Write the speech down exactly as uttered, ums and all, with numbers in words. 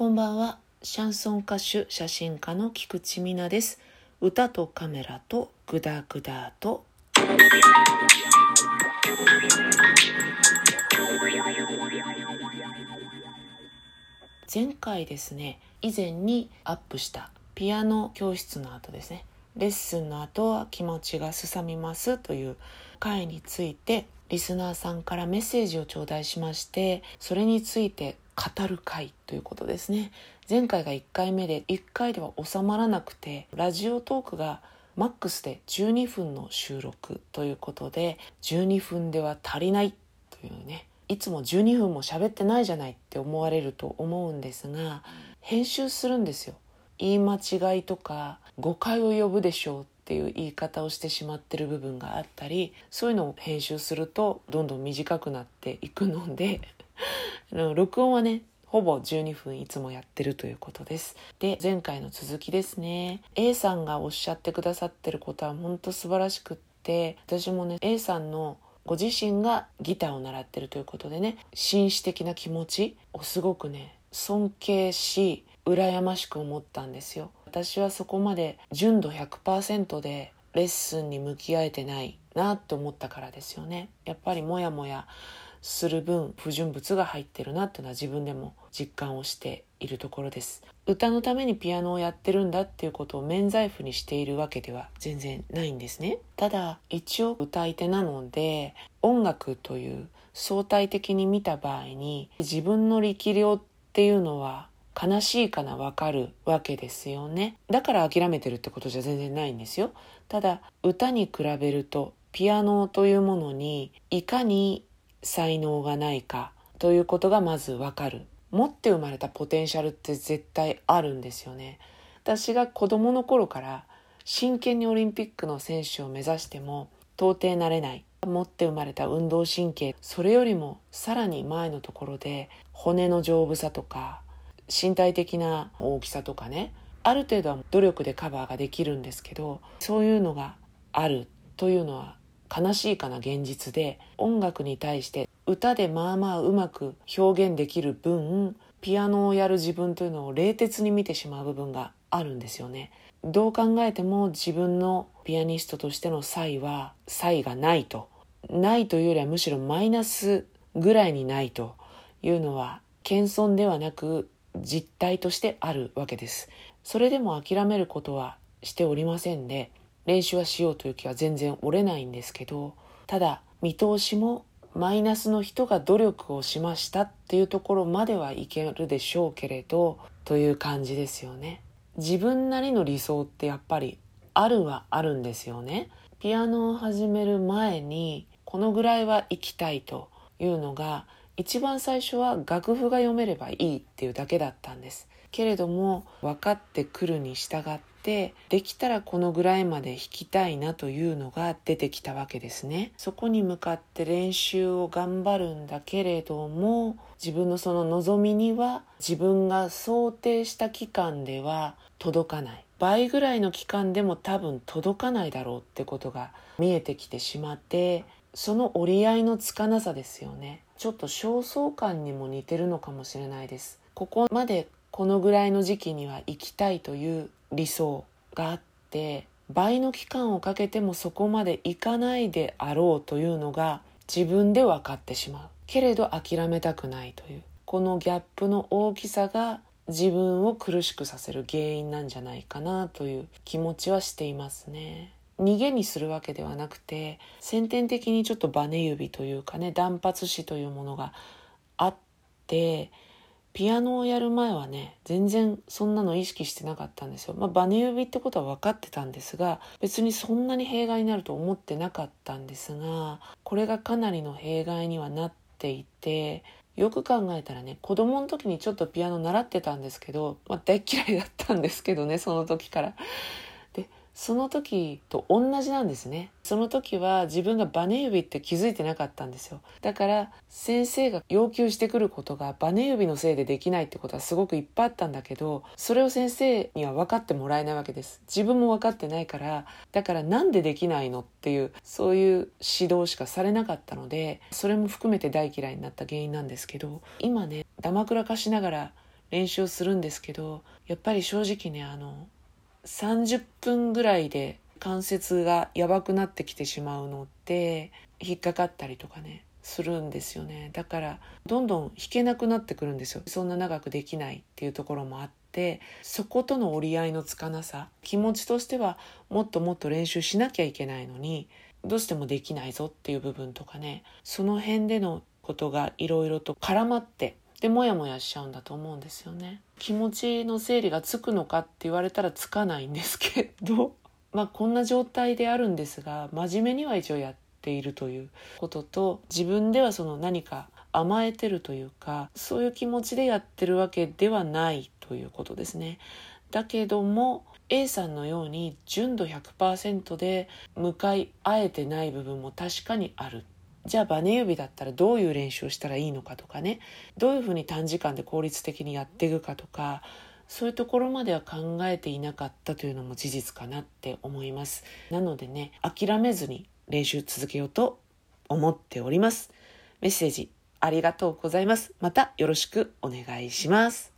こんばんは。シャンソン歌手写真家の菊池美奈です。歌とカメラとグダグダと前回ですね、以前にアップしたピアノ教室の後ですね、レッスンの後は気持ちがすさみますという回についてリスナーさんからメッセージを頂戴しまして、それについて語る回ということですね。前回がいっかいめでいっかいでは収まらなくて、ラジオトークがマックスでじゅうにふんの収録ということで、じゅうにふんでは足りないというね、いつもじゅうにふんも喋ってないじゃないって思われると思うんですが、編集するんですよ。言い間違いとか誤解を呼ぶでしょうっていう言い方をしてしまってる部分があったり、そういうのを編集するとどんどん短くなっていくので録音はね、ほぼじゅうにふんいつもやってるということです。で、前回の続きですね。 A さんがおっしゃってくださってることは本当素晴らしくって、私もね A さんのご自身がギターを習ってるということでね、紳士的な気持ちをすごくね尊敬し羨ましく思ったんですよ。私はそこまで純度 ひゃくパーセント でレッスンに向き合えてないなって思ったからですよね。やっぱりもやもやする分不純物が入ってるなっていうのは自分でも実感をしているところです。歌のためにピアノをやってるんだっていうことを免罪符にしているわけでは全然ないんですね。ただ一応歌い手なので、音楽という相対的に見た場合に自分の力量っていうのは悲しいかな分かるわけですよね。だから諦めてるってことじゃ全然ないんですよ。ただ歌に比べるとピアノというものにいかに才能がないかということがまず分かる。持って生まれたポテンシャルって絶対あるんですよね。私が子どもの頃から真剣にオリンピックの選手を目指しても到底なれない。持って生まれた運動神経、それよりもさらに前のところで骨の丈夫さとか身体的な大きさとかね、ある程度は努力でカバーができるんですけど、そういうのがあるというのは悲しいかな現実で、音楽に対して歌でまあまあうまく表現できる分、ピアノをやる自分というのを冷徹に見てしまう部分があるんですよね。どう考えても自分のピアニストとしての才は才がないと、ないというよりはむしろマイナスぐらいにないというのは謙遜ではなく実態としてあるわけです。それでも諦めることはしておりませんで、練習はしようという気は全然折れないんですけど、ただ見通しもマイナスの人が努力をしましたっていうところまではいけるでしょうけれど、という感じですよね。自分なりの理想ってやっぱりあるはあるんですよね。ピアノを始める前にこのぐらいは行きたいというのが、一番最初は楽譜が読めればいいっていうだけだったんですけれども、分かってくるに従ってできたらこのぐらいまで弾きたいなというのが出てきたわけですね。そこに向かって練習を頑張るんだけれども、自分のその望みには自分が想定した期間では届かない、倍ぐらいの期間でも多分届かないだろうってことが見えてきてしまって、その折り合いのつかなさですよね。ちょっと焦燥感にも似てるのかもしれないです。ここまでこのぐらいの時期には行きたいという理想があって、倍の期間をかけてもそこまで行かないであろうというのが自分で分かってしまうけれど諦めたくないという、このギャップの大きさが自分を苦しくさせる原因なんじゃないかなという気持ちはしていますね。逃げにするわけではなくて、先天的にちょっとバネ指というかね、断髪指というものがあって、ピアノをやる前はね全然そんなの意識してなかったんですよ。まあ、バネ指ってことは分かってたんですが、別にそんなに弊害になると思ってなかったんですが、これがかなりの弊害にはなっていて、よく考えたらね、子供の時にちょっとピアノ習ってたんですけど、まあ、大嫌いだったんですけどね、その時から。その時と同じなんですね。その時は自分がバネ指って気づいてなかったんですよ。だから先生が要求してくることがバネ指のせいでできないってことはすごくいっぱいあったんだけど、それを先生には分かってもらえないわけです。自分も分かってないから、だからなんでできないのっていう、そういう指導しかされなかったので、それも含めて大嫌いになった原因なんですけど、今ね、だまくらかしながら練習するんですけど、やっぱり正直ね、あのさんじゅっぷんぐらいで関節がやばくなってきてしまうので引っかかったりとかねするんですよね。だからどんどん弾けなくなってくるんですよ。そんな長くできないっていうところもあって、そことの折り合いのつかなさ、気持ちとしてはもっともっと練習しなきゃいけないのにどうしてもできないぞっていう部分とかね、その辺でのことがいろいろと絡まってでモヤモヤしちゃうんだと思うんですよね。気持ちの整理がつくのかって言われたらつかないんですけどまあこんな状態であるんですが、真面目には一応やってているということと、自分ではその何か甘えてるというかそういう気持ちでやってるわけではないということですね。だけども A さんのように純度 ひゃくパーセント で向かい合えてない部分も確かにある。じゃあバネ指だったらどういう練習をしたらいいのかとかね、どういうふうに短時間で効率的にやっていくかとか、そういうところまでは考えていなかったというのも事実かなって思います。なのでね、諦めずに練習続けようと思っております。メッセージありがとうございます。またよろしくお願いします。